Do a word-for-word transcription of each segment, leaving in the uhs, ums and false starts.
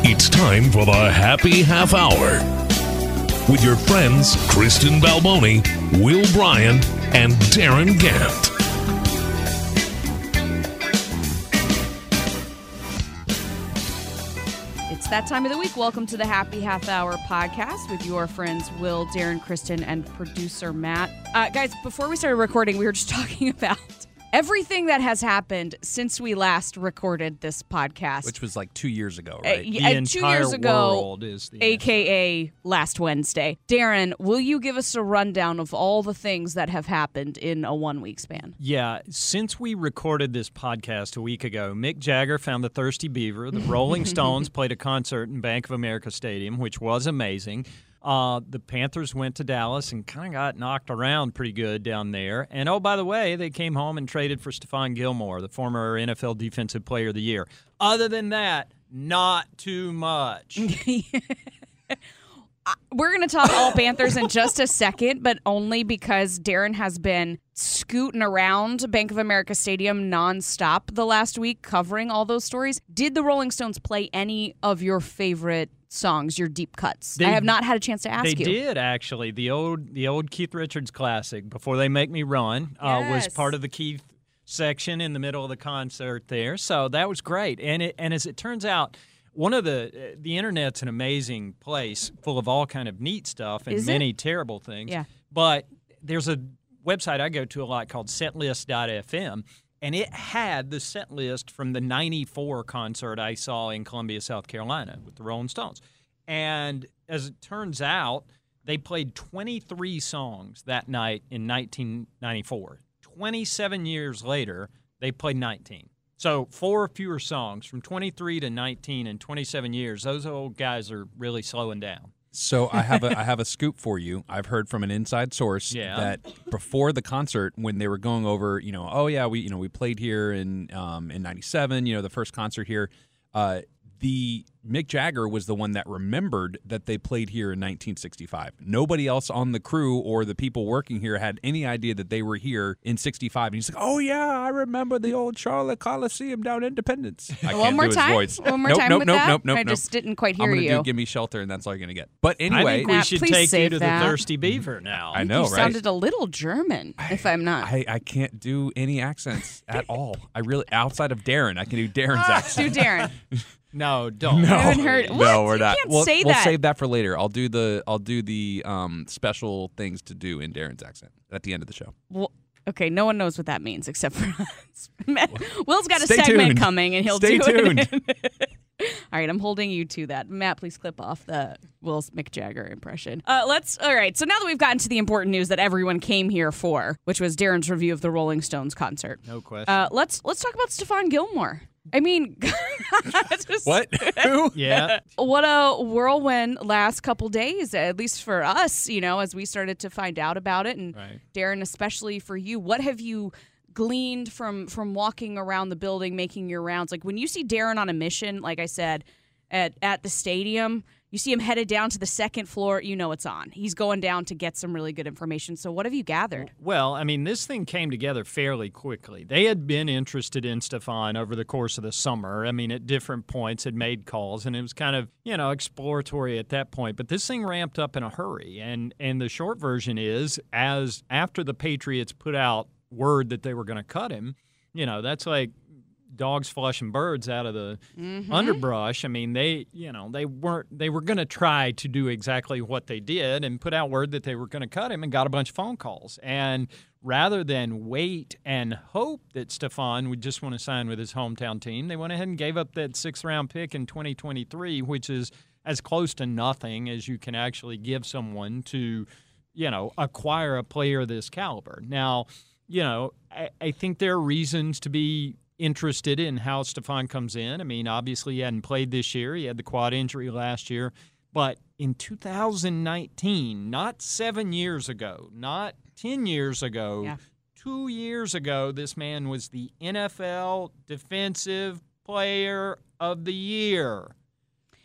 It's time for the Happy Half Hour with your friends Kristen Balboni, Will Bryan, and Darren Gant. It's that time of the week. Welcome to the Happy Half Hour podcast with your friends Will, Darren, Kristen, and producer Matt. Uh, guys, before we started recording, we were just talking about everything that has happened since we last recorded this podcast. Which was like two years ago, right? Uh, the uh, entire two years ago, world is the A K A answer. Last Wednesday. Darren, will you give us a rundown of all the things that have happened in a one-week span? Yeah. Since we recorded this podcast a week ago, Mick Jagger found the Thirsty Beaver. The Rolling Stones played a concert in Bank of America Stadium, which was amazing. Uh, the Panthers went to Dallas and kind of got knocked around pretty good down there. And, oh, by the way, they came home and traded for Stephon Gilmore, the former N F L Defensive Player of the Year. Other than that, not too much. We're going to talk all Panthers in just a second, but only because Darren has been scooting around Bank of America Stadium nonstop the last week covering all those stories. Did the Rolling Stones play any of your favorite songs, your deep cuts? They, I have not had a chance to ask they you. They did, actually. The old the old Keith Richards classic, Before They Make Me Run, uh, yes. was part of the Keith section in the middle of the concert there. So that was great. And it, and as it turns out, one of the the internet's an amazing place full of all kind of neat stuff and Is many it? terrible things. Yeah. But there's a website I go to a lot called set list dot f m, and it had the set list from the ninety-four concert I saw in Columbia, South Carolina with the Rolling Stones. And as it turns out, they played twenty-three songs that night in nineteen ninety-four. twenty-seven years later, they played nineteen. So four fewer songs, from twenty-three to nineteen in twenty-seven years. Those old guys are really slowing down. So I have a I have a scoop for you. I've heard from an inside source yeah. that before the concert, when they were going over, you know, oh yeah, we you know we played here in um, in ninety-seven, you know, the first concert here. Uh, the Mick Jagger was the one that remembered that they played here in nineteen sixty-five. Nobody else on the crew or the people working here had any idea that they were here in sixty-five. And he's like, "Oh yeah, I remember the old Charlotte Coliseum down Independence." I one, can't more do his voice. one more nope, time, one more time with nope, that. Nope, nope, I nope. just didn't quite hear I'm gonna you. I'm going to do "Give Me Shelter," and that's all you're going to get. But anyway, I think we Matt, should take you to that. the Thirsty Beaver now. I, I know, you right? sounded a little German, I, if I'm not. I, I can't do any accents at all. I really, outside of Darren, I can do Darren's accent. Do Darren. No, don't. No, I haven't heard. What? No, we're you not. Can't we'll, say we'll that. save that for later. I'll do the I'll do the um, special things to do in Darren's accent at the end of the show. Well, okay, no one knows what that means except for us. Will's got a Stay segment tuned. coming, and he'll Stay do tuned. it. All right, I'm holding you to that. Matt, please clip off the Will's Mick Jagger impression. Uh, let's. All right, so now that we've gotten to the important news that everyone came here for, which was Darren's review of the Rolling Stones concert. No question. Uh, let's let's talk about Stephon Gilmore. I mean, just, what? Who? Yeah. What a whirlwind last couple days, at least for us, you know, as we started to find out about it. And right. Darren, especially for you, what have you gleaned from from walking around the building, making your rounds? Like when you see Darren on a mission, like I said, at, at the stadium, You see him headed down to the second floor, you know it's on. He's going down to get some really good information. So what have you gathered? Well, I mean, this thing came together fairly quickly. They had been interested in Stephon over the course of the summer. I mean, at different points had made calls, and it was kind of, you know, exploratory at that point. But this thing ramped up in a hurry. And and the short version is, as after the Patriots put out word that they were going to cut him, you know, that's like dogs flushing birds out of the mm-hmm. underbrush. I mean, they, you know, they weren't, they were going to try to do exactly what they did and put out word that they were going to cut him and got a bunch of phone calls. And rather than wait and hope that Stephon would just want to sign with his hometown team, they went ahead and gave up that sixth round pick in twenty twenty-three, which is as close to nothing as you can actually give someone to, you know, acquire a player of this caliber. Now, you know, I, I think there are reasons to be interested in how Stephon comes in. I mean, obviously he hadn't played this year. He had the quad injury last year. But in two thousand nineteen, not seven years ago, not ten years ago, yeah. two years ago, this man was the N F L Defensive Player of the Year.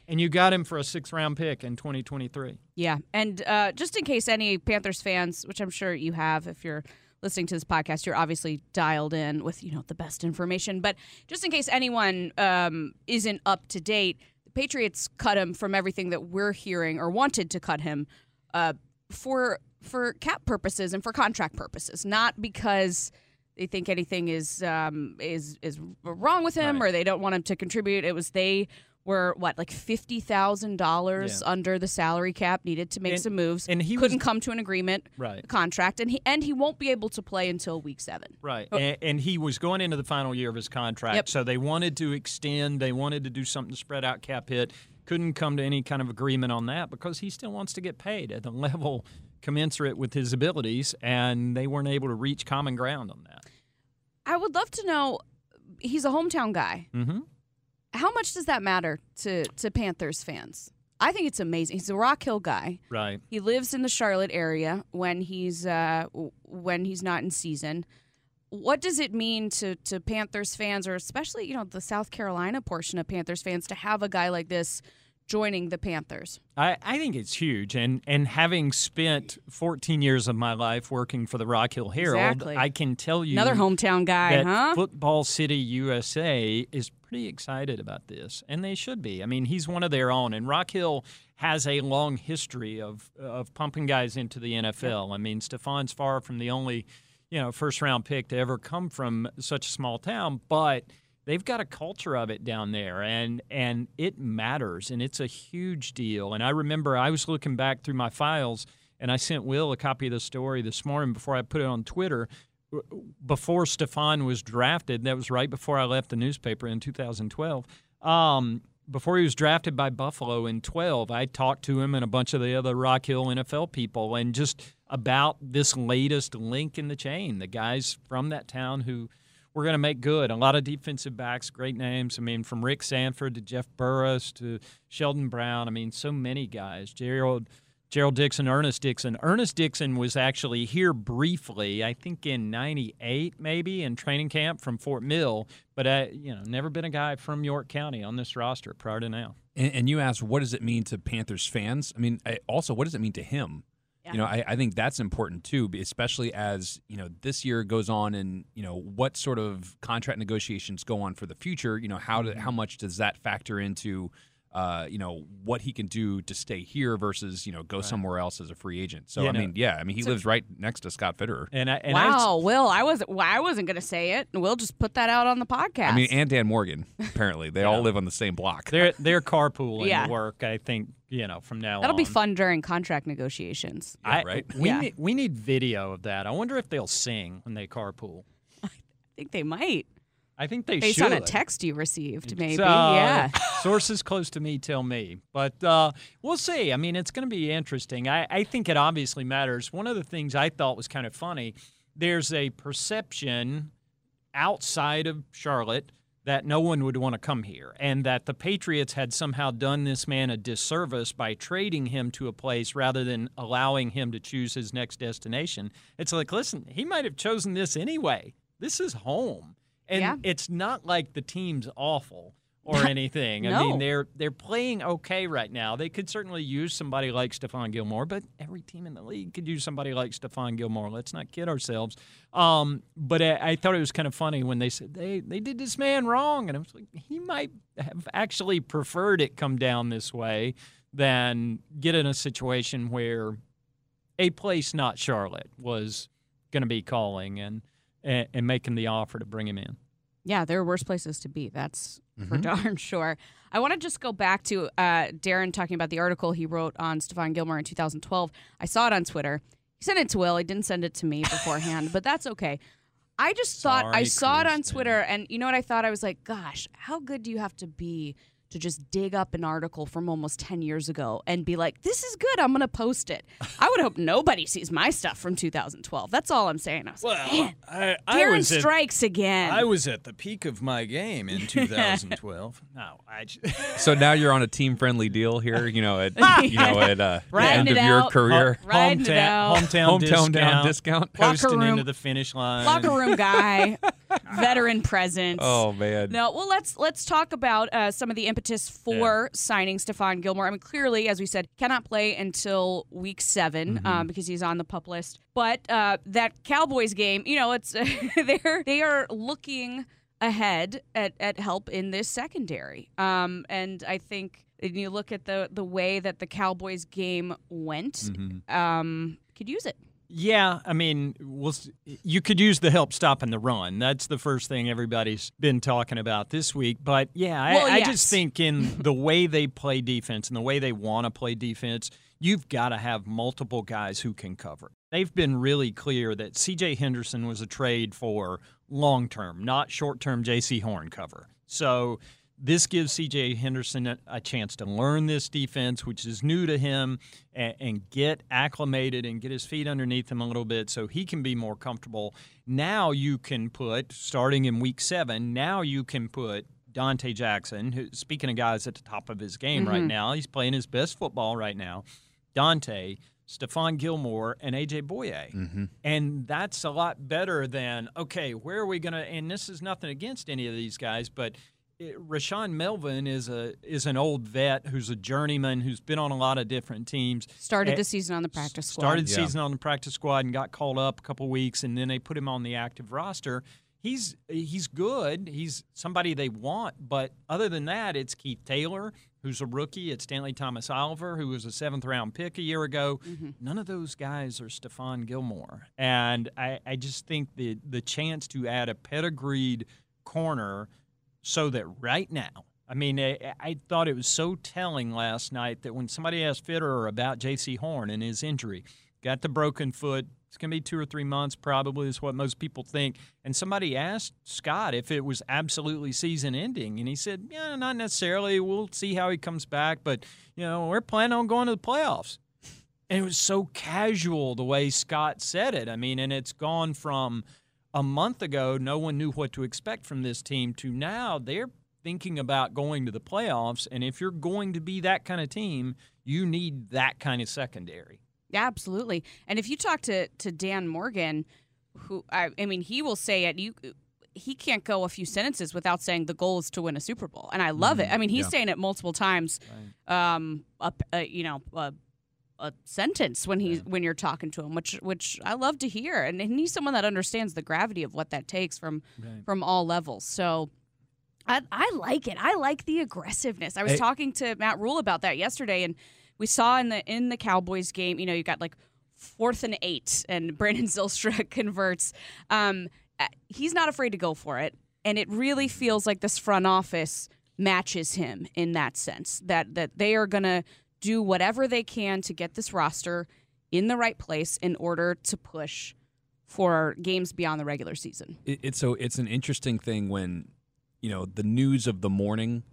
And you got him for a sixth-round pick in twenty twenty-three. Yeah, and uh, just in case any Panthers fans, which I'm sure you have if you're listening to this podcast, you're obviously dialed in with, you know, the best information. But just in case anyone um, isn't up to date, the Patriots cut him from everything that we're hearing, or wanted to cut him uh, for for cap purposes and for contract purposes, not because they think anything is um, is is wrong with him, right, or they don't want him to contribute. It was they were, what, like fifty thousand dollars yeah. under the salary cap, needed to make and, some moves, and he couldn't was, come to an agreement, right. contract, and he and he won't be able to play until week seven. Right, oh. and, and he was going into the final year of his contract, yep. so they wanted to extend, they wanted to do something to spread out cap hit, couldn't come to any kind of agreement on that because he still wants to get paid at the level commensurate with his abilities, and they weren't able to reach common ground on that. I would love to know, he's a hometown guy. Mm-hmm. How much does that matter to, to Panthers fans? I think it's amazing. He's a Rock Hill guy. Right. He lives in the Charlotte area when he's uh, when he's not in season. What does it mean to, to Panthers fans, or especially, you know, the South Carolina portion of Panthers fans, to have a guy like this joining the Panthers? I, I think it's huge. And, and having spent fourteen years of my life working for the Rock Hill Herald, exactly. I can tell you another hometown guy, that huh? Football City U S A is pretty excited about this, and they should be. I mean, he's one of their own, and Rock Hill has a long history of of pumping guys into the N F L. Yeah. I mean, Stephon's far from the only, you know, first-round pick to ever come from such a small town, but they've got a culture of it down there, and and it matters, and it's a huge deal. And I remember I was looking back through my files, and I sent Will a copy of the story this morning before I put it on Twitter. Before Stephon was drafted, that was right before I left the newspaper in two thousand twelve, um, before he was drafted by Buffalo in twelve, I talked to him and a bunch of the other Rock Hill N F L people, and just about this latest link in the chain, the guys from that town who – we're going to make good. A lot of defensive backs, great names. I mean, from Rick Sanford to Jeff Burris to Sheldon Brown. I mean, so many guys. Gerald Gerald Dixon, Ernest Dixon. Ernest Dixon was actually here briefly, I think in ninety-eight maybe, in training camp from Fort Mill. But, uh, you know, never been a guy from York County on this roster prior to now. And, and you asked, what does it mean to Panthers fans? I mean, I, also, what does it mean to him? You know, I, I think that's important, too, especially as, you know, this year goes on and, you know, what sort of contract negotiations go on for the future. You know, how do, how much does that factor into, uh, you know, what he can do to stay here versus, you know, go right. somewhere else as a free agent. So, yeah, I no. mean, yeah, I mean, he so, lives right next to Scott Fitterer. And I, and wow, I, Will, I wasn't, well, I wasn't going to say it. We'll just put that out on the podcast. I mean, and Dan Morgan, apparently. They yeah. all live on the same block. They're, they're carpooling yeah. to work, I think. You know, from now on. That'll be fun during contract negotiations. Yeah, right? I, we, yeah. need, we need video of that. I wonder if they'll sing when they carpool. I think they might. I think they Based should. Based on a text you received, maybe. Uh, yeah. Sources close to me tell me. But uh, we'll see. I mean, it's going to be interesting. I, I think it obviously matters. One of the things I thought was kind of funny, there's a perception outside of Charlotte that no one would want to come here, and that the Patriots had somehow done this man a disservice by trading him to a place rather than allowing him to choose his next destination. It's like, listen, he might have chosen this anyway. This is home. And yeah. it's not like the team's awful or anything. No. I mean, they're they're playing okay right now. They could certainly use somebody like Stephon Gilmore, but every team in the league could use somebody like Stephon Gilmore. Let's not kid ourselves. Um, but I, I thought it was kind of funny when they said they, they did this man wrong. And I was like, he might have actually preferred it come down this way than get in a situation where a place not Charlotte was going to be calling and, and, and making the offer to bring him in. Yeah, there are worse places to be. That's mm-hmm. for darn sure. I want to just go back to uh, Darren talking about the article he wrote on Stephon Gilmore in two thousand twelve. I saw it on Twitter. He sent it to Will. He didn't send it to me beforehand, but that's okay. I just thought Sorry, I saw Chris, it on Twitter, man. And you know what I thought? I was like, gosh, how good do you have to be to just dig up an article from almost ten years ago and be like, this is good, I'm going to post it. I would hope nobody sees my stuff from two thousand twelve. That's all I'm saying. I was well, like, man, I, I Darren was at, strikes again. I was at the peak of my game in two thousand twelve. no, I just... So now you're on a team-friendly deal here, you know, at, you know, at uh, the end of out. your career. Ho- Riding hometown, it out. Hometown, hometown discount. Down discount. Posting into the finish line. Locker room guy. Veteran presence. Oh, man. No, well, let's let's talk about uh, some of the impetus for yeah. signing Stephon Gilmore. I mean, clearly, as we said, cannot play until week seven mm-hmm. um, because he's on the PUP list. But uh, that Cowboys game, you know, it's they're they are looking ahead at, at help in this secondary. Um, and I think when you look at the, the way that the Cowboys game went, mm-hmm. um, could use it. Yeah, I mean, we'll, you could use the help stopping the run. That's the first thing everybody's been talking about this week. But, yeah, I, well, yes. I just think in the way they play defense and the way they want to play defense, you've got to have multiple guys who can cover. They've been really clear that C J. Henderson was a trade for long-term, not short-term J C. Horn cover. So this gives C J. Henderson a, a chance to learn this defense, which is new to him, and, and get acclimated and get his feet underneath him a little bit so he can be more comfortable. Now you can put, starting in week seven, now you can put Donte Jackson, who, speaking of guys at the top of his game mm-hmm. right now, he's playing his best football right now, Donte, Stephon Gilmore, and A J. Bouye. Mm-hmm. And that's a lot better than, okay, where are we going to – and this is nothing against any of these guys, but – Rashawn Melvin is a is an old vet who's a journeyman who's been on a lot of different teams. Started the season on the practice squad. Started the yeah. season on the practice squad and got called up a couple weeks, and then they put him on the active roster. He's he's good. He's somebody they want, but other than that, it's Keith Taylor, who's a rookie. It's Stanley Thomas Oliver, who was a seventh-round pick a year ago. Mm-hmm. None of those guys are Stephon Gilmore. And I, I just think the the chance to add a pedigreed corner – so that right now, I mean, I, I thought it was so telling last night that when somebody asked Fitterer about J C. Horn and his injury, got the broken foot, it's going to be two or three months probably is what most people think, and somebody asked Scott if it was absolutely season-ending, and he said, yeah, not necessarily, we'll see how he comes back, but, you know, we're planning on going to the playoffs. And it was so casual the way Scott said it. I mean, and it's gone from – a month ago, no one knew what to expect from this team to now they're thinking about going to the playoffs. And if you're going to be that kind of team, you need that kind of secondary. Yeah, absolutely. And if you talk to, to Dan Morgan, who I, I mean, he will say it. You, he can't go a few sentences without saying the goal is to win a Super Bowl. And I love mm-hmm. it. I mean, he's yeah. saying it multiple times, right. um, up, uh, you know, uh, a sentence when he yeah. when you're talking to him, which which I love to hear, and, and he's someone that understands the gravity of what that takes from right. from all levels. So I I like it. I like the aggressiveness. I was hey. talking to Matt Rule about that yesterday, and we saw in the in the Cowboys game, you know, you got like fourth and eight, and Brandon Zylstra converts. Um, he's not afraid to go for it, and it really feels like this front office matches him in that sense that that they are gonna do whatever they can to get this roster in the right place in order to push for games beyond the regular season. It, it's so it's an interesting thing when, you know, the news of the morning,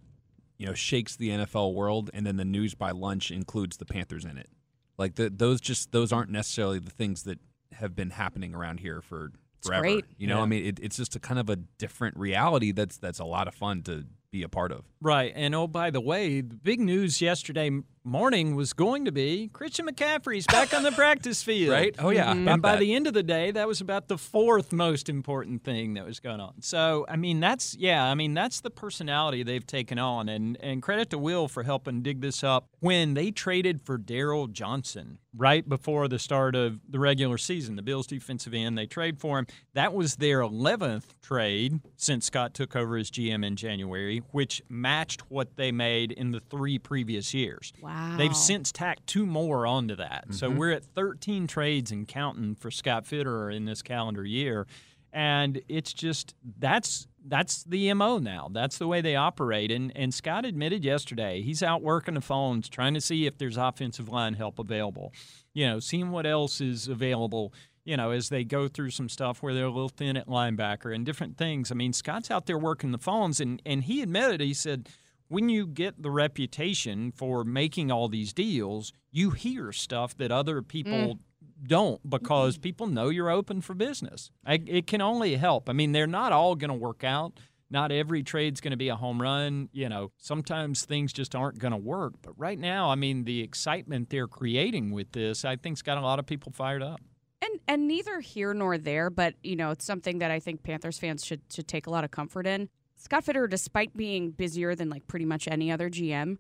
you know, shakes the N F L world, and then the news by lunch includes the Panthers in it. Like the, those just those aren't necessarily the things that have been happening around here for forever. It's great. You know, yeah. I mean, it, it's just a kind of a different reality that's that's a lot of fun to be a part of. Right, and oh, by the way, the big news yesterday – morning was going to be Christian McCaffrey's back on the practice field. Right? Oh, yeah. Mm-hmm. And by that. the end of the day, that was about the fourth most important thing that was going on. So, I mean, that's, yeah, I mean, that's the personality they've taken on. And, and credit to Will for helping dig this up when they traded for Darryl Johnson right before the start of the regular season. The Bills defensive end, they trade for him. That was their eleventh trade since Scott took over as G M in January, which matched what they made in the three previous years. Wow. They've since tacked two more onto that. Mm-hmm. So we're at thirteen trades and counting for Scott Fitterer in this calendar year. And it's just that's that's the M O now. That's the way they operate. And and Scott admitted yesterday he's out working the phones, trying to see if there's offensive line help available. You know, seeing what else is available. You know, as they go through some stuff where they're a little thin at linebacker and different things. I mean, Scott's out there working the phones, and and he admitted he said, when you get the reputation for making all these deals, you hear stuff that other people. Mm. Don't, because people know you're open for business. I, it can only help. I mean, they're not all going to work out. Not every trade's going to be a home run. You know, sometimes things just aren't going to work. But right now, I mean, the excitement they're creating with this, I think, has got a lot of people fired up. And and neither here nor there, but, you know, it's something that I think Panthers fans should should take a lot of comfort in. Scott Fitterer, despite being busier than, like, pretty much any other G M,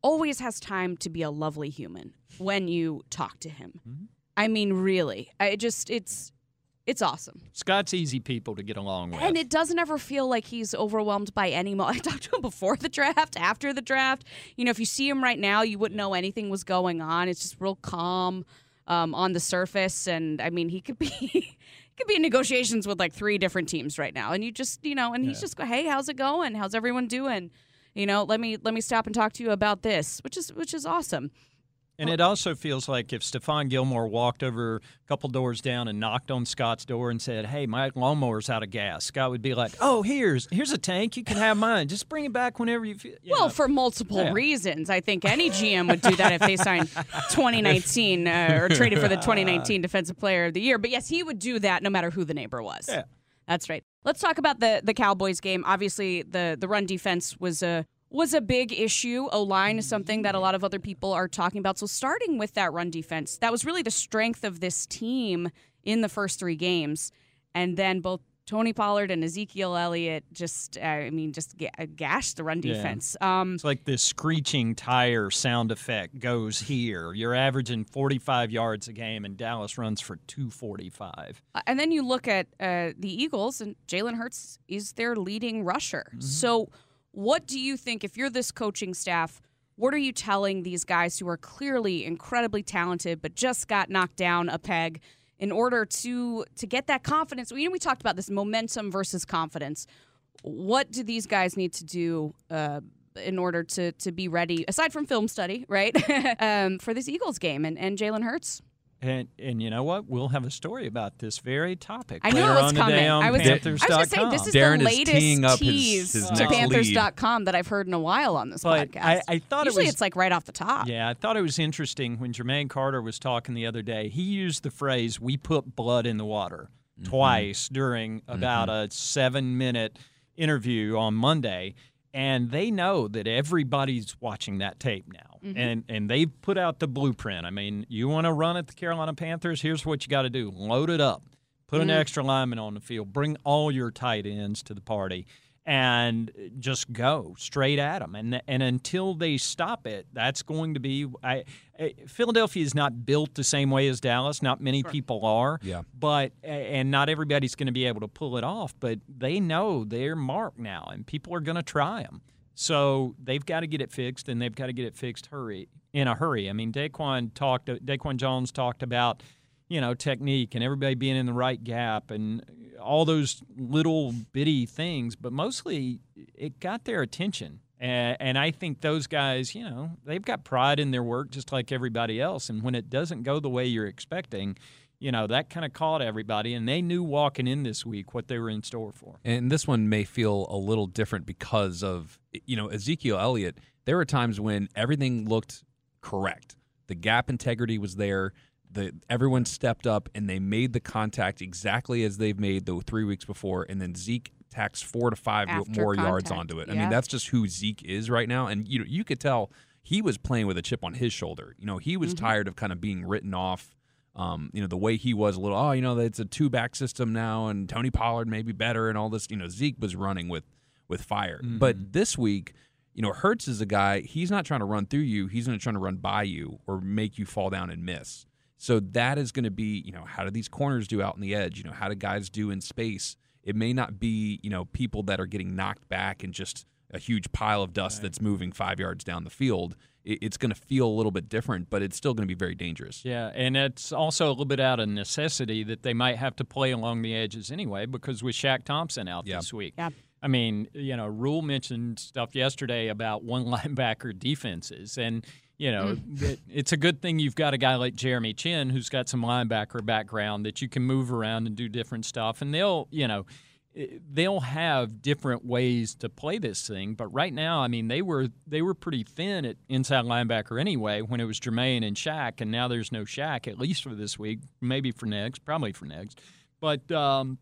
always has time to be a lovely human when you talk to him. Mm-hmm. I mean, really, I just it's it's awesome. Scott's easy people to get along with. And it doesn't ever feel like he's overwhelmed by any mo- I talked to him before the draft, after the draft. You know, if you see him right now, you wouldn't know anything was going on. It's just real calm um, on the surface. And, I mean, he could be he could be in negotiations with, like, three different teams right now. And you just, you know, and yeah. he's just, hey, how's it going? How's everyone doing? You know, let me let me stop and talk to you about this, which is which is awesome. And it also feels like if Stephon Gilmore walked over a couple doors down and knocked on Scott's door and said, hey, my lawnmower's out of gas, Scott would be like, oh, here's here's a tank. You can have mine. Just bring it back whenever you feel. You well, know. For multiple yeah. reasons. I think any G M would do that if they signed twenty nineteen uh, or traded for the twenty nineteen Defensive Player of the Year. But, yes, he would do that no matter who the neighbor was. Yeah. That's right. Let's talk about the, the Cowboys game. Obviously, the, the run defense was a was a big issue. O-line is something that a lot of other people are talking about. So starting with that run defense, that was really the strength of this team in the first three games. And then both Tony Pollard and Ezekiel Elliott just, I mean, just gashed the run defense. Yeah. Um, it's like this screeching tire sound effect goes here. You're averaging forty-five yards a game, and Dallas runs for two forty-five. And then you look at uh, the Eagles, and Jalen Hurts is their leading rusher. Mm-hmm. So what do you think, if you're this coaching staff, what are you telling these guys who are clearly incredibly talented but just got knocked down a peg in order to to get that confidence? We, you know, we talked about this momentum versus confidence. What do these guys need to do uh, in order to, to be ready, aside from film study, right, um, for this Eagles game and, and Jalen Hurts? And, and you know what? We'll have a story about this very topic. I know it was coming. I was, Panthers. I was going to say, this is Darren the latest is tease his, his to Panthers dot com that I've heard in a while on this but podcast. I, I thought Usually it was, it's like right off the top. Yeah, I thought it was interesting when Jermaine Carter was talking the other day. He used the phrase, we put blood in the water, mm-hmm. twice during about mm-hmm. a seven-minute interview on Monday. And they know that everybody's watching that tape now. Mm-hmm. And and they've put out the blueprint. I mean, you want to run at the Carolina Panthers? Here's what you got to do. Load it up. Put mm-hmm. an extra lineman on the field. Bring all your tight ends to the party. And just go straight at them. And, and until they stop it, that's going to be I, – Philadelphia is not built the same way as Dallas. Not many sure. people are. Yeah. But – and not everybody's going to be able to pull it off. But they know their mark now, and people are going to try them. So they've got to get it fixed, and they've got to get it fixed hurry in a hurry. I mean, Daquan talked – Daquan Jones talked about, you know, technique and everybody being in the right gap and – all those little bitty things, but mostly it got their attention. And, and I think those guys, you know, they've got pride in their work just like everybody else. And when it doesn't go the way you're expecting, you know, that kind of caught everybody. And they knew walking in this week what they were in store for. And this one may feel a little different because of, you know, Ezekiel Elliott. There were times when everything looked correct. The gap integrity was there. The, everyone stepped up, and they made the contact exactly as they've made the three weeks before, and then Zeke tacks four to five After more contact. yards onto it. Yeah. I mean, that's just who Zeke is right now. And you know, you could tell he was playing with a chip on his shoulder. You know, he was mm-hmm. tired of kind of being written off. Um, you know, the way he was a little, oh, you know, it's a two-back system now, and Tony Pollard may be better and all this. You know, Zeke was running with, with fire. Mm-hmm. But this week, you know, Hurts is a guy, he's not trying to run through you. He's not trying to run by you or make you fall down and miss. So that is going to be, you know, how do these corners do out on the edge? You know, how do guys do in space? It may not be, you know, people that are getting knocked back and just a huge pile of dust right. that's moving five yards down the field. It's going to feel a little bit different, but it's still going to be very dangerous. Yeah, and it's also a little bit out of necessity that they might have to play along the edges anyway, because with Shaq Thompson out yeah. this week. Yeah. I mean, you know, Rule mentioned stuff yesterday about one linebacker defenses, and, you know, it, it's a good thing you've got a guy like Jeremy Chinn who's got some linebacker background that you can move around and do different stuff, and they'll, you know, they'll have different ways to play this thing. But right now, I mean, they were they were pretty thin at inside linebacker anyway when it was Jermaine and Shaq, and now there's no Shaq, at least for this week, maybe for next, probably for next. But um,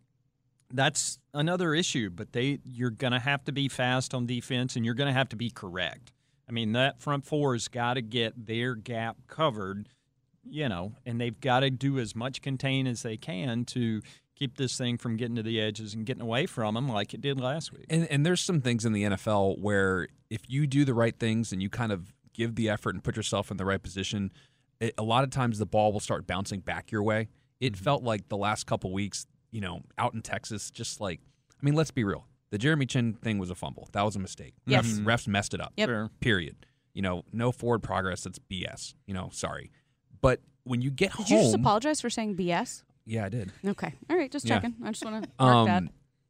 that's another issue. But they you're going to have to be fast on defense, and you're going to have to be correct. I mean, that front four has got to get their gap covered, you know, and they've got to do as much contain as they can to – keep this thing from getting to the edges and getting away from them like it did last week. And, and there's some things in the N F L where if you do the right things and you kind of give the effort and put yourself in the right position, it, a lot of times the ball will start bouncing back your way. It mm-hmm. felt like the last couple weeks, you know, out in Texas, just like, I mean, let's be real. The Jeremy Chinn thing was a fumble. That was a mistake. Yes. Refs, refs messed it up. Yep. Period. You know, no forward progress. That's B S. You know, sorry. But when you get did home. Did you just apologize for saying B S? Yeah, I did. Okay. All right, just checking. Yeah. I just want to work um, that.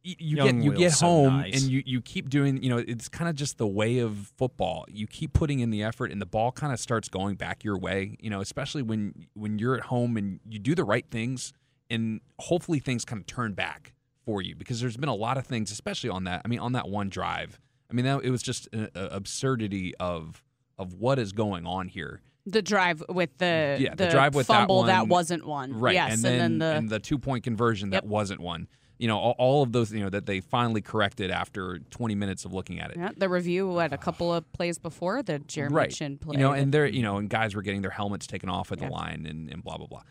You, you get, you get home, so nice. and you, you keep doing, you know, it's kind of just the way of football. You keep putting in the effort, and the ball kind of starts going back your way, you know, especially when, when you're at home and you do the right things, and hopefully things kind of turn back for you, because there's been a lot of things, especially on that, I mean, on that one drive. I mean, that, it was just an a absurdity of of what is going on here. The drive with the, yeah, the, the drive with fumble that, one. that wasn't one. Right. Yes, and, then, and then the and the two-point conversion that yep. wasn't one. You know, all, all of those, you know, that they finally corrected after twenty minutes of looking at it. Yeah, the review had a couple of plays before the Jeremy right. Chinn play. You know, and they're, you know, and guys were getting their helmets taken off at yep. the line and, and blah, blah, blah.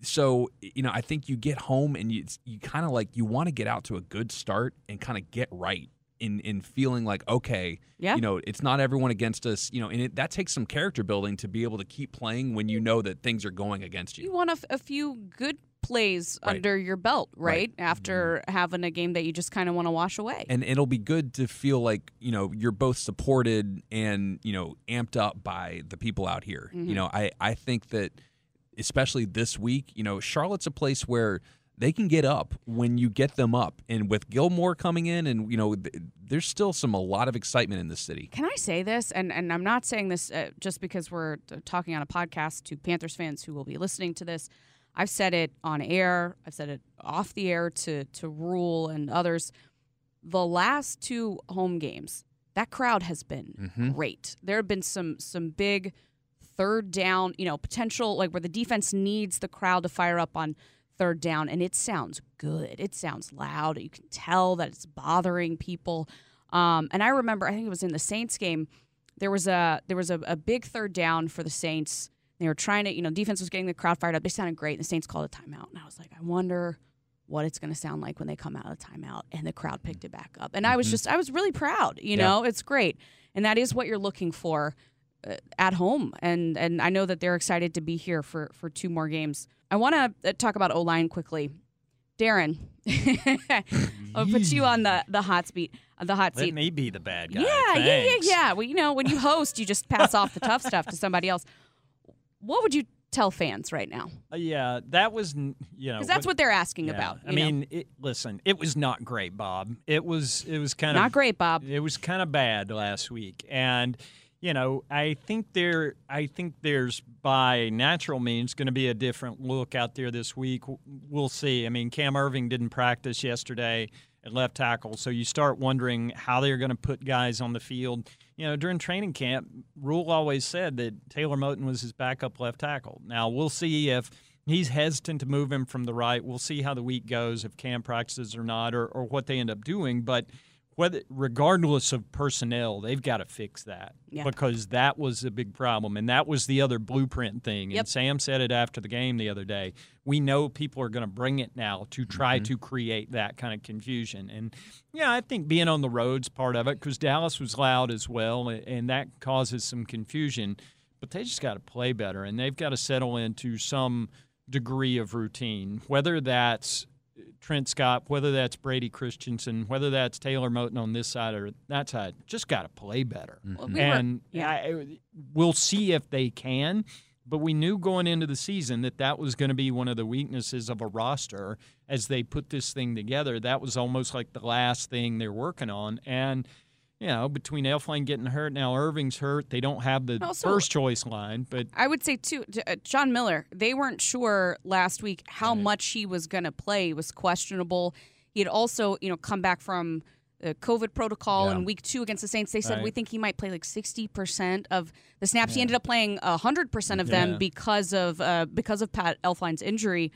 So, you know, I think you get home and you you kind of like you want to get out to a good start and kind of get right. In, in feeling like, okay, yeah. you know, it's not everyone against us, you know, and it, that takes some character building to be able to keep playing when you know that things are going against you. You want a, f- a few good plays right. under your belt, right? right. After mm-hmm. having a game that you just kind of want to wash away. And it'll be good to feel like, you know, you're both supported and, you know, amped up by the people out here. Mm-hmm. You know, I, I think that especially this week, you know, Charlotte's a place where they can get up when you get them up. And with Gilmore coming in and, you know, th- there's still some a lot of excitement in this city. Can I say this? And and I'm not saying this uh, just because we're talking on a podcast to Panthers fans who will be listening to this. I've said it on air. I've said it off the air to, to Rule and others. The last two home games, that crowd has been mm-hmm. great. There have been some some big third down, you know, potential, like where the defense needs the crowd to fire up on third down, and it sounds good. It sounds loud. You can tell that it's bothering people. Um, and I remember, I think it was in the Saints game, there was a there was a, a big third down for the Saints. They were trying to, you know, defense was getting the crowd fired up. They sounded great, and the Saints called a timeout. And I was like, I wonder what it's going to sound like when they come out of the timeout. And the crowd picked it back up. And mm-hmm. I was just, I was really proud. You yeah. know, it's great. And that is what you're looking for at home, and and I know that they're excited to be here for, for two more games. I want to talk about O-line quickly. Darren, I'll put you on the, the hot seat. The hot seat. Let me be the bad guy. Yeah, yeah, yeah, yeah. Well, you know, when you host, you just pass off the tough stuff to somebody else. What would you tell fans right now? Uh, yeah, that was, you know. Because that's what, what they're asking yeah, about. You I mean, it, listen, it was not great, Bob. It was, it was kind of. Not great, Bob. It was kind of bad last week. And you know, I think there. I think there's by natural means going to be a different look out there this week. We'll see. I mean, Cam Irving didn't practice yesterday at left tackle, so you start wondering how they're going to put guys on the field. You know, during training camp, Rule always said that Taylor Moten was his backup left tackle. Now we'll see if he's hesitant to move him from the right. We'll see how the week goes, if Cam practices or not, or, or what they end up doing. But whether regardless of personnel, they've got to fix that yeah. because that was a big problem, and that was the other blueprint thing. Yep. And Sam said it after the game the other day. We know people are going to bring it now to try mm-hmm. to create that kind of confusion. And, yeah, I think being on the road's part of it because Dallas was loud as well, and that causes some confusion. But they just got to play better, and they've got to settle into some degree of routine, whether that's Trent Scott, whether that's Brady Christensen, whether that's Taylor Moten on this side or that side. Just got to play better. Well, we and were, yeah. I, we'll see if they can, but we knew going into the season that that was going to be one of the weaknesses of a roster as they put this thing together. That was almost like the last thing they're working on. And you know, between Elflein getting hurt, now Irving's hurt. They don't have the also, first choice line. But I would say, too, uh, John Miller, they weren't sure last week how right. much he was going to play. It was questionable. He had also, you know, come back from the COVID protocol yeah. in week two against the Saints. They said, right. we think he might play like sixty percent of the snaps. Yeah. He ended up playing one hundred percent of them yeah. because of uh, because of Pat Elflein's injury.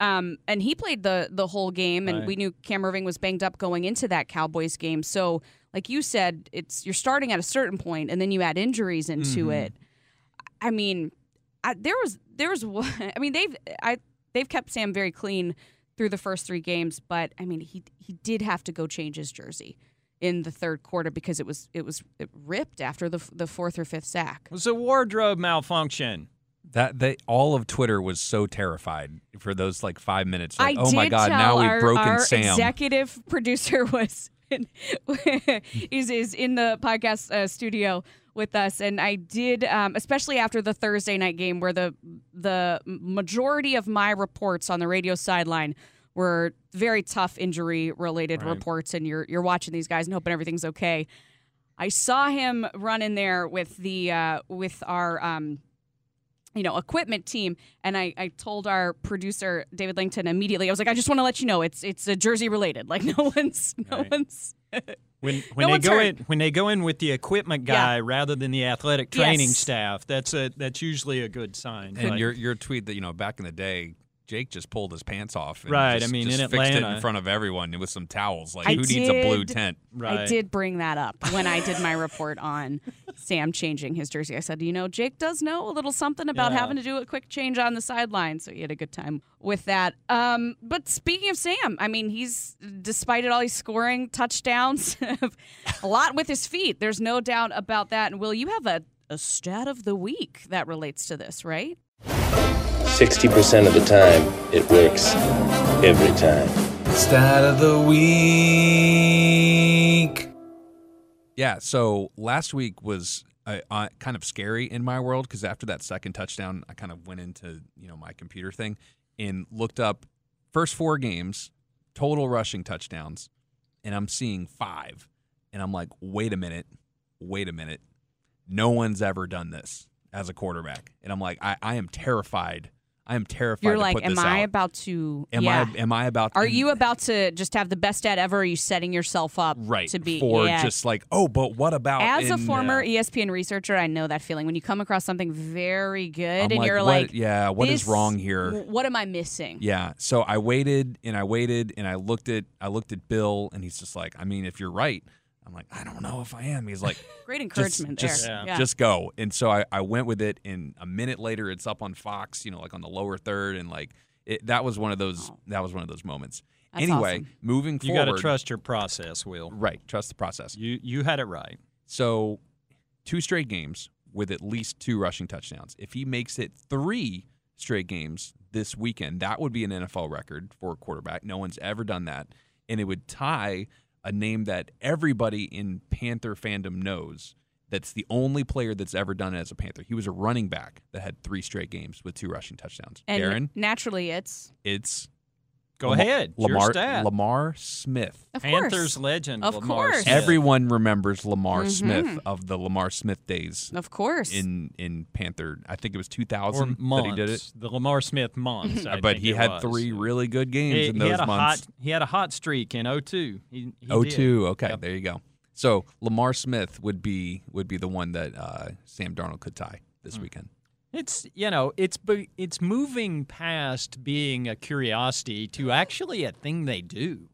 Um, and he played the, the whole game, and right. we knew Cam Irving was banged up going into that Cowboys game. So, like you said, it's you're starting at a certain point, and then you add injuries into mm-hmm. it. I mean, I, there was there was I mean they've I they've kept Sam very clean through the first three games, but I mean he he did have to go change his jersey in the third quarter because it was it was it ripped after the the fourth or fifth sack. It was a wardrobe malfunction. That they all of Twitter was so terrified for those like five minutes. Like, I oh my God! Now our, we've broken our Sam. Our executive producer was. is is in the podcast uh, studio with us, and I did, um, especially after the Thursday night game, where the the majority of my reports on the radio sideline were very tough injury related right. reports, and you're you're watching these guys and hoping everything's okay. I saw him run in there with the uh, with our um, you know equipment team, and I, I told our producer David Langton immediately. I was like, I just want to let you know it's it's a jersey related. Like no one's no right. one's when when no they go hurt. in when they go in with the equipment guy yeah. rather than the athletic training yes. staff. That's a that's usually a good sign. And like, your your tweet that you know back in the day. Jake just pulled his pants off. And right. Just, I mean, just in Atlanta, fixed it in front of everyone with some towels. Like, I who did, needs a blue tent? Right. I did bring that up when I did my report on Sam changing his jersey. I said, you know, Jake does know a little something about yeah. having to do a quick change on the sideline. So he had a good time with that. Um, but speaking of Sam, I mean, he's, despite it all, he's scoring touchdowns a lot with his feet. There's no doubt about that. And Will, you have a, a stat of the week that relates to this, right? sixty percent of the time, it works every time. Stat of the week. Yeah, so last week was uh, uh, kind of scary in my world because after that second touchdown, I kind of went into you know my computer thing and looked up first four games, total rushing touchdowns, and I'm seeing five. And I'm like, wait a minute, wait a minute. No one's ever done this as a quarterback. And I'm like, I, I am terrified. I am terrified You're to like, put this out. You're like, am I about to... Am, yeah. I, am I about to... Are you about to just have the best stat ever? Or are you setting yourself up right, to be... For yeah. just like, oh, but what about... As in, a former uh, E S P N researcher, I know that feeling. When you come across something very good I'm and like, you're what, like... Yeah, what this, is wrong here? What am I missing? Yeah, so I waited and I waited and I looked at I looked at Bill and he's just like, I mean, if you're right... I'm like, I don't know if I am. He's like, great encouragement just, there. Just, yeah. just go. And so I, I went with it, and a minute later, it's up on Fox, you know, like on the lower third, and like it, that was one of those. Wow. That was one of those moments. That's anyway, awesome. Moving forward, you got to trust your process, Will. Right, trust the process. You you had it right. So, two straight games with at least two rushing touchdowns. If he makes it three straight games this weekend, that would be an N F L record for a quarterback. No one's ever done that, and it would tie a name that everybody in Panther fandom knows. That's the only player that's ever done it as a Panther. He was a running back that had three straight games with two rushing touchdowns. And Darren, naturally, it's it's go Lamar, ahead, Lamar Lamar Smith, of Panthers legend. Of Lamar course, Smith. Everyone remembers Lamar mm-hmm. Smith of the Lamar Smith days. Of course, in in Panther, I think it was two thousand that he did it. The Lamar Smith months, I but think he it had was. three really good games he, in those he had a months. Hot, he had a hot streak in oh two. He, he oh two, did. Okay, yep. There you go. So Lamar Smith would be would be the one that uh, Sam Darnold could tie this mm. weekend. It's, you know, it's it's moving past being a curiosity to actually a thing they do.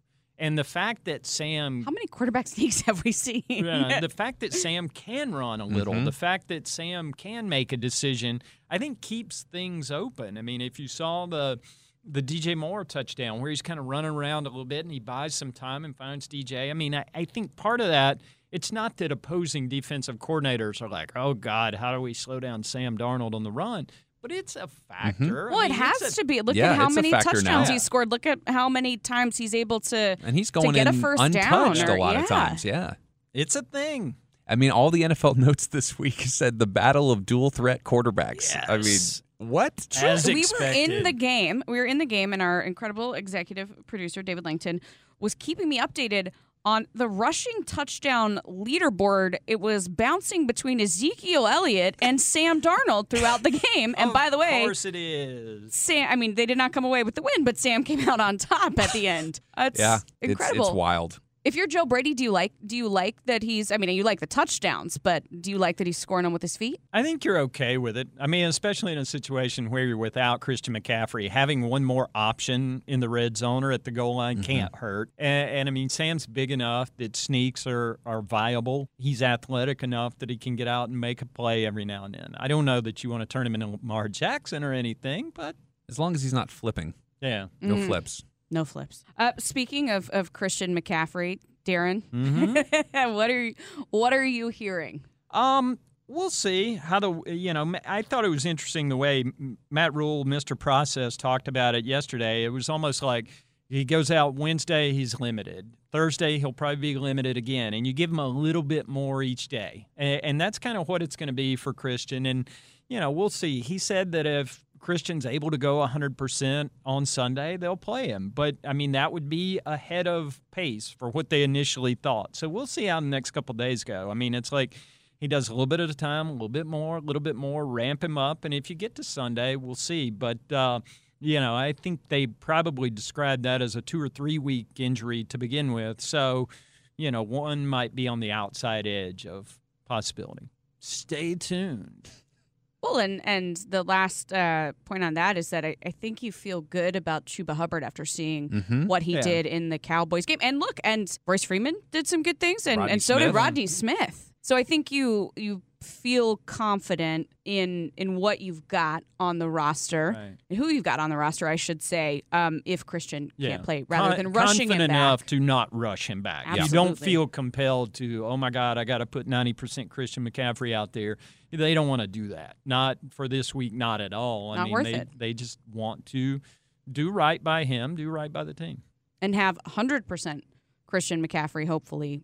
And the fact that Sam... How many quarterback sneaks have we seen? uh, the fact that Sam can run a little, mm-hmm. the fact that Sam can make a decision, I think keeps things open. I mean, if you saw the the D J Moore touchdown where he's kind of running around a little bit and he buys some time and finds D J, I mean, I, I think part of that, it's not that opposing defensive coordinators are like, oh, God, how do we slow down Sam Darnold on the run? But it's a factor. Mm-hmm. Well, I mean, it has a, to be. Look yeah, at how many touchdowns now. he scored. Look at how many times he's able to, and he's going to get in a first untouched down. Or, a lot yeah. of times, yeah. It's a thing. I mean, all the N F L notes this week said the battle of dual threat quarterbacks. Yes. I mean, what? As we expected. were in the game. We were in the game, and our incredible executive producer, David Langton, was keeping me updated on the rushing touchdown leaderboard. It was bouncing between Ezekiel Elliott and Sam Darnold throughout the game. And by the way, of course it is. Sam, I mean, they did not come away with the win, but Sam came out on top at the end. That's yeah, incredible. It's, it's wild. If you're Joe Brady, do you like do you like that he's? I mean, you like the touchdowns, but do you like that he's scoring them with his feet? I think you're okay with it. I mean, especially in a situation where you're without Christian McCaffrey, having one more option in the red zone or at the goal line mm-hmm. can't hurt. And, and I mean, Sam's big enough that sneaks are are viable. He's athletic enough that he can get out and make a play every now and then. I don't know that you want to turn him into Lamar Jackson or anything, but as long as he's not flipping, yeah, no mm. flips. No flips. Uh, speaking of, of Christian McCaffrey, Darren, mm-hmm. what are you, what are you hearing? Um, we'll see how the you know. I thought it was interesting the way Matt Rule, Mister Process, talked about it yesterday. It was almost like he goes out Wednesday, he's limited. Thursday, he'll probably be limited again, and you give him a little bit more each day, and, and that's kind of what it's going to be for Christian. And you know, we'll see. He said that if Christian's able to go one hundred percent on Sunday, they'll play him. But, I mean, that would be ahead of pace for what they initially thought. So we'll see how the next couple of days go. I mean, it's like he does a little bit at a time, a little bit more, a little bit more, ramp him up. And if you get to Sunday, we'll see. But, uh, you know, I think they probably described that as a two- or three-week injury to begin with. So, you know, one might be on the outside edge of possibility. Stay tuned. Well, and, and the last uh, point on that is that I, I think you feel good about Chuba Hubbard after seeing mm-hmm. what he yeah. did in the Cowboys game. And look, and Royce Freeman did some good things, and, and so Smith. did Rodney Smith. So I think you you feel confident in in what you've got on the roster, right. and who you've got on the roster, I should say, um, if Christian yeah. can't play, rather Con- than rushing him back. Confident enough to not rush him back. Absolutely. You don't feel compelled to, oh, my God, I got to put ninety percent Christian McCaffrey out there. They don't want to do that. Not for this week, not at all. I not mean, worth they, it. They just want to do right by him, do right by the team. And have one hundred percent Christian McCaffrey, hopefully,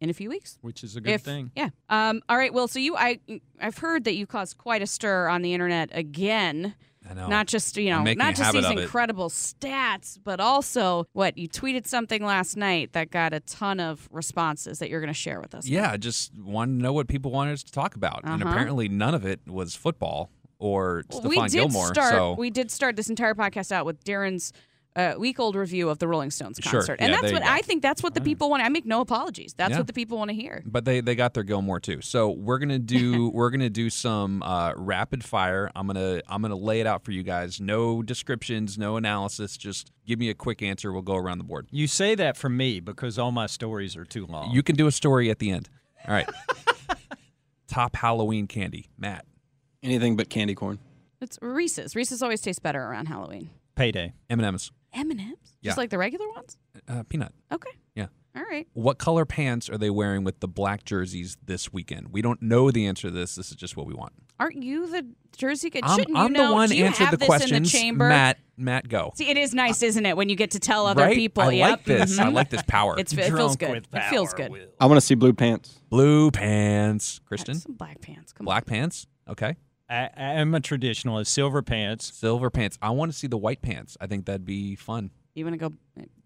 in a few weeks. Which is a good if, thing. Yeah. Um, all right, Will, so you, I, I've heard that you caused quite a stir on the internet again. I know. Not just, you know, not just these incredible stats, but also, what, you tweeted something last night that got a ton of responses that you're going to share with us. Yeah, I just wanted to know what people wanted us to talk about. Uh-huh. And apparently none of it was football or well, Stephon Gilmore. Start, so. We did start this entire podcast out with Darren's uh, week-old review of the Rolling Stones concert. Sure. And yeah, that's what I think that's what the people want. I make no apologies. That's yeah. what the people want to hear. But they, they got their Gilmore too. So we're gonna do we're gonna do some uh, rapid fire. I'm gonna I'm gonna lay it out for you guys. No descriptions, no analysis, just give me a quick answer. We'll go around the board. You say that for me because all my stories are too long. You can do a story at the end. All right. Top Halloween candy, Matt. Anything but candy corn. It's Reese's. Reese's always tastes better around Halloween. Payday. M and M's. M and M's? Yeah. Just like the regular ones? Uh, peanut. Okay. Yeah. All right. What color pants are they wearing with the black jerseys this weekend? We don't know the answer to this. This is just what we want. Aren't you the jersey kid? Shouldn't I'm, I'm you know? I'm the one who answered the questions. The Matt, Matt, go. See, it is nice, isn't it, when you get to tell other right? people. I yep. like this. I like this power. It's, it feels good. Power, it feels good. Will. I want to see blue pants. Blue pants. Kristen? Some black pants. Come black on. pants? Okay. I, I'm a traditionalist. Silver pants. Silver pants. I want to see the white pants. I think that'd be fun. You want to go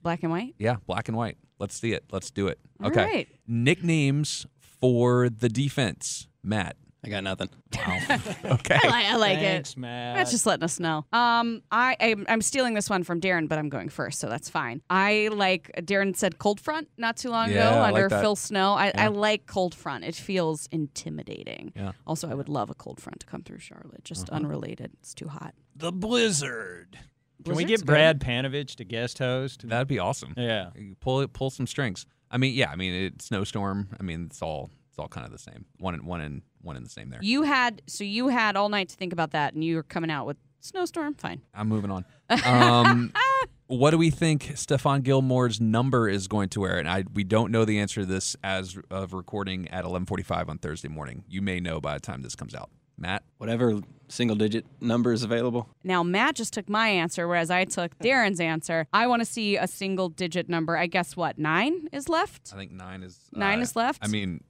black and white? Yeah, black and white. Let's see it. Let's do it. All okay. Right. Nicknames for the defense. Matt. I got nothing. Wow. Okay. I, li- I like Thanks, it. Matt. That's just letting us know. Um, I, I'm, I'm stealing this one from Darren, but I'm going first, so that's fine. I like, Darren said cold front not too long yeah, ago I under like Phil Snow. I, yeah. I like cold front. It feels intimidating. Yeah. Also, I would love a cold front to come through Charlotte. Just uh-huh. unrelated. It's too hot. The blizzard. Can we get Brad Panovich to guest host? That'd be awesome. Yeah. Pull pull some strings. I mean, yeah, I mean, it, snowstorm. I mean, it's all it's all kind of the same. One in one in one in the same there. You had so you had all night to think about that, and you were coming out with snowstorm. Fine. I'm moving on. Um, what do we think Stephon Gilmore's number is going to wear? And I we don't know the answer to this as of recording at eleven forty-five on Thursday morning. You may know by the time this comes out. Matt? Whatever single-digit number is available. Now, Matt just took my answer, whereas I took Darren's answer. I want to see a single-digit number. I guess, what, nine is left? I think nine is... Nine uh, is left? I mean,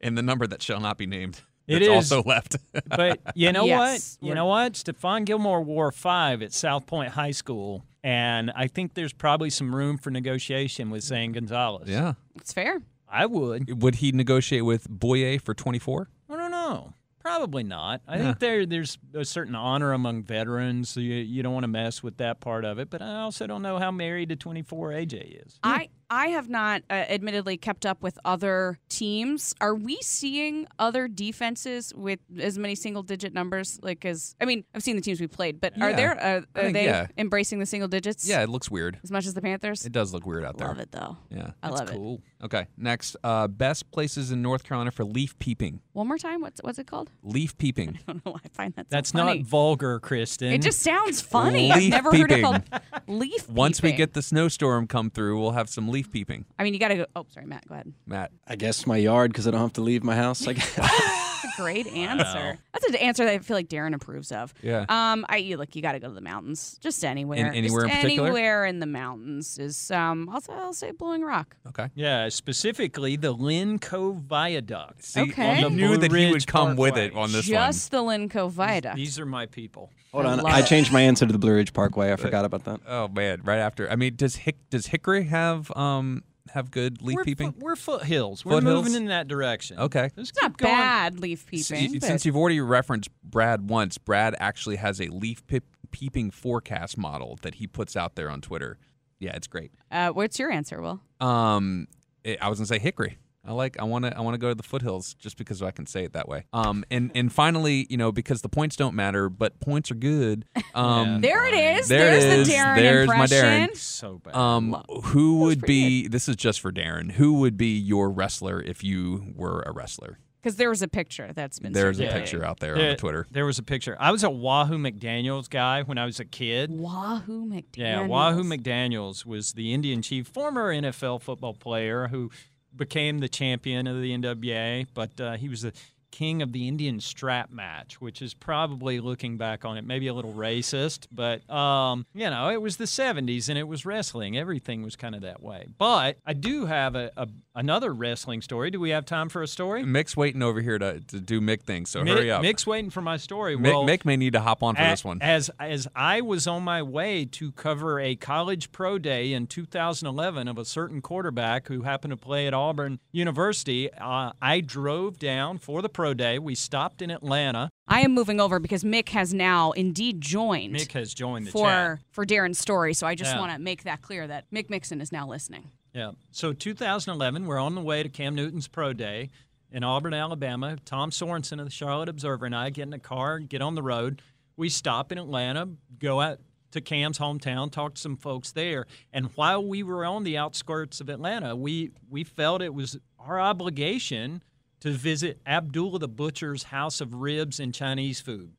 and the number that shall not be named it is also left. But you know yes. what? You know what? Stephon Gilmore wore five at South Point High School, and I think there's probably some room for negotiation with Zane Gonzalez. Yeah. It's fair. I would. Would he negotiate with Bouye for twenty-four? I don't know. Probably not. I yeah. think there there's a certain honor among veterans. So you, you don't want to mess with that part of it. But I also don't know how married to twenty-four A J is. I, I have not, uh, admittedly, kept up with other teams. Are we seeing other defenses with as many single-digit numbers? Like as I mean, I've seen the teams we played, but yeah. are there uh, are think, they yeah. embracing the single digits? Yeah, it looks weird. As much as the Panthers? It does look weird out there. I love it, though. Yeah, I That's love cool. it. Okay, next, uh, best places in North Carolina for leaf peeping. One more time, what's what's it called? Leaf peeping. I don't know why I find that so That's funny. Not vulgar, Kristen. It just sounds funny. Leaf I've never peeping. Heard it called leaf peeping. Once we get the snowstorm come through, we'll have some leaf peeping. I mean, you got to go. Oh, sorry, Matt, go ahead. Matt. I guess my yard because I don't have to leave my house. I guess. That's a great answer. That's an answer that I feel like Darren approves of. Yeah. Um, I you look, you got to go to the mountains. Just anywhere. In, anywhere just in particular? Anywhere in the mountains is, um, also, I'll say Blowing Rock. Okay. Yeah. Specifically, the Lynn Cove Viaduct. See, okay. I knew that he would come Parkway. With it on this Just one. Just the Lynn Cove Viaduct. These are my people. Hold I on, I it. Changed my answer to the Blue Ridge Parkway. I forgot about that. Oh man, right after. I mean, does Hick does Hickory have um have good leaf we're peeping? Fo- we're foothills. We're foothills? Moving in that direction. Okay, it's not going. Bad leaf peeping. S- since you've already referenced Brad once, Brad actually has a leaf pe- peeping forecast model that he puts out there on Twitter. Yeah, it's great. Uh, what's your answer, Will? Um, it, I was gonna say Hickory. I like. I want to. I want to go to the foothills just because I can say it that way. Um, and and finally, you know, because the points don't matter, but points are good. Um, yeah. There it is. There There's is. The Darren There's impression. My Darren. So bad. Um, who would be? Good. This is just for Darren. Who would be your wrestler if you were a wrestler? Because there was a picture that's been There's surveyed. A picture out there, there on Twitter. There was a picture. I was a Wahoo McDaniels guy when I was a kid. Wahoo McDaniels. Yeah, Wahoo McDaniels was the Indian chief, former N F L football player who became the champion of the N W A, but uh, he was the king of the Indian strap match, which is probably, looking back on it, maybe a little racist, but, um, you know, it was the seventies and it was wrestling. Everything was kind of that way. But I do have a, a another wrestling story. Do we have time for a story? Mick's waiting over here to, to do Mick things, so Mick, hurry up. Mick's waiting for my story. Mick, well, Mick may need to hop on for at, this one. As, as I was on my way to cover a college pro day in two thousand eleven of a certain quarterback who happened to play at Auburn University, uh, I drove down for the pro Day. We stopped in Atlanta. I am moving over because Mick has now indeed joined. Mick has joined the for, chat. For Darren's story, so I just yeah. want to make that clear that Mick Mixon is now listening. Yeah. So two thousand eleven, we're on the way to Cam Newton's Pro Day in Auburn, Alabama. Tom Sorensen of the Charlotte Observer and I get in the car, get on the road. We stop in Atlanta, go out to Cam's hometown, talk to some folks there. And while we were on the outskirts of Atlanta, we, we felt it was our obligation to visit Abdullah the Butcher's House of Ribs and Chinese Food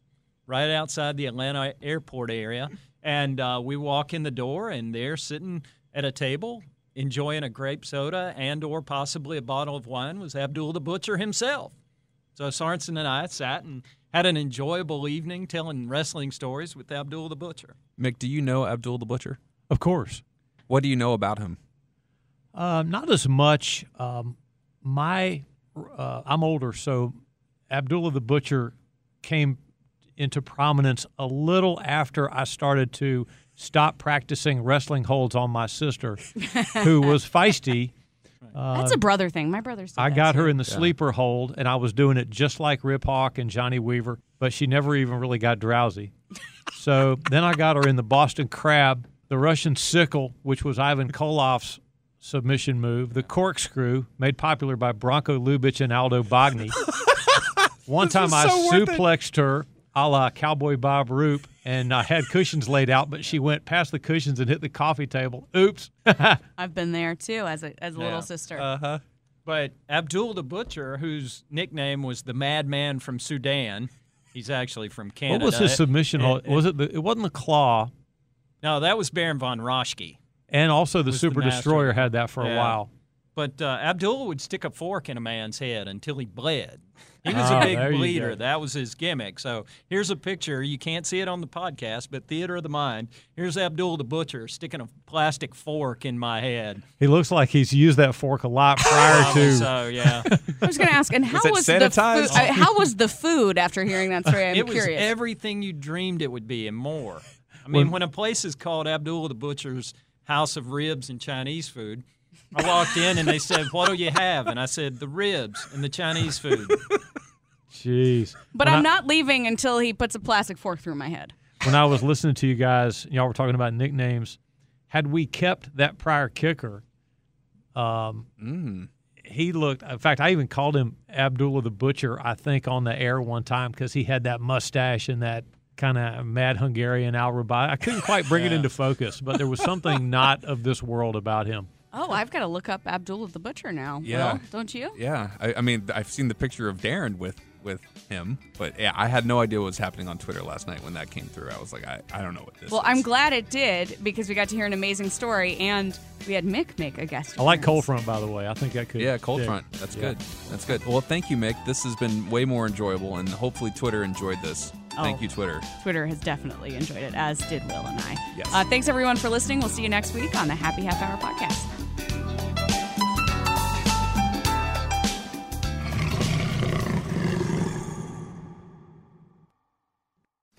right outside the Atlanta airport area. And uh, we walk in the door, and they're sitting at a table enjoying a grape soda and or possibly a bottle of wine was Abdullah the Butcher himself. So Sorensen and I sat and had an enjoyable evening telling wrestling stories with Abdullah the Butcher. Mick, do you know Abdullah the Butcher? Of course. What do you know about him? Uh, not as much. Um, my... Uh, I'm older, so Abdullah the Butcher came into prominence a little after I started to stop practicing wrestling holds on my sister, who was feisty. Uh, That's a brother thing. My brother's I got too. Her in the yeah. sleeper hold, and I was doing it just like Rip Hawk and Johnny Weaver, but she never even really got drowsy. So then I got her in the Boston Crab, the Russian Sickle, which was Ivan Koloff's submission move, the corkscrew, made popular by Bronco Lubitsch and Aldo Bogny. One time so I suplexed it. her. a la Cowboy Bob Roop, and uh, had cushions laid out, but she went past the cushions and hit the coffee table. Oops. I've been there, too, as a, as a yeah. little sister. Uh-huh. But Abdullah the Butcher, whose nickname was the Madman from Sudan, he's actually from Canada. What was his submission? It, it, was it? The, it wasn't the Claw. No, that was Baron von Roschke. And also the Super the Destroyer had that for yeah. a while. But uh, Abdullah would stick a fork in a man's head until he bled. He was ah, a big bleeder. That was his gimmick. So here's a picture. You can't see it on the podcast, but Theater of the Mind. Here's Abdullah the Butcher sticking a plastic fork in my head. He looks like he's used that fork a lot prior to. So, yeah. I was going to ask, and how was, was sanitized? The food, how was the food after hearing that story? I'm it curious. It was everything you dreamed it would be and more. I mean, when, when a place is called Abdullah the Butcher's House of Ribs and Chinese Food, I walked in and they said, "What do you have?" And I said, "The ribs and the Chinese food." Jeez. But when I'm I, not leaving until he puts a plastic fork through my head. When I was listening to you guys, y'all were talking about nicknames. Had we kept that prior kicker, um, mm. he looked – in fact, I even called him Abdullah the Butcher, I think, on the air one time because he had that mustache and that kind of mad Hungarian al-Rubai. I couldn't quite bring yeah. it into focus, but there was something not of this world about him. Oh, I've got to look up Abdullah the Butcher now. Yeah, Will, don't you? Yeah, I, I mean, I've seen the picture of Darren with, with him, but yeah, I had no idea what was happening on Twitter last night when that came through. I was like, I, I don't know what this well, is. Well, I'm glad it did because we got to hear an amazing story, and we had Mick make a guest. I like Cold Front, by the way. I think that could. Yeah, Cold Front. That's yeah. good. That's good. Well, thank you, Mick. This has been way more enjoyable, and hopefully Twitter enjoyed this. Oh, thank you, Twitter. Twitter has definitely enjoyed it, as did Will and I. Yes. Uh, thanks, everyone, for listening. We'll see you next week on the Happy Half Hour Podcast.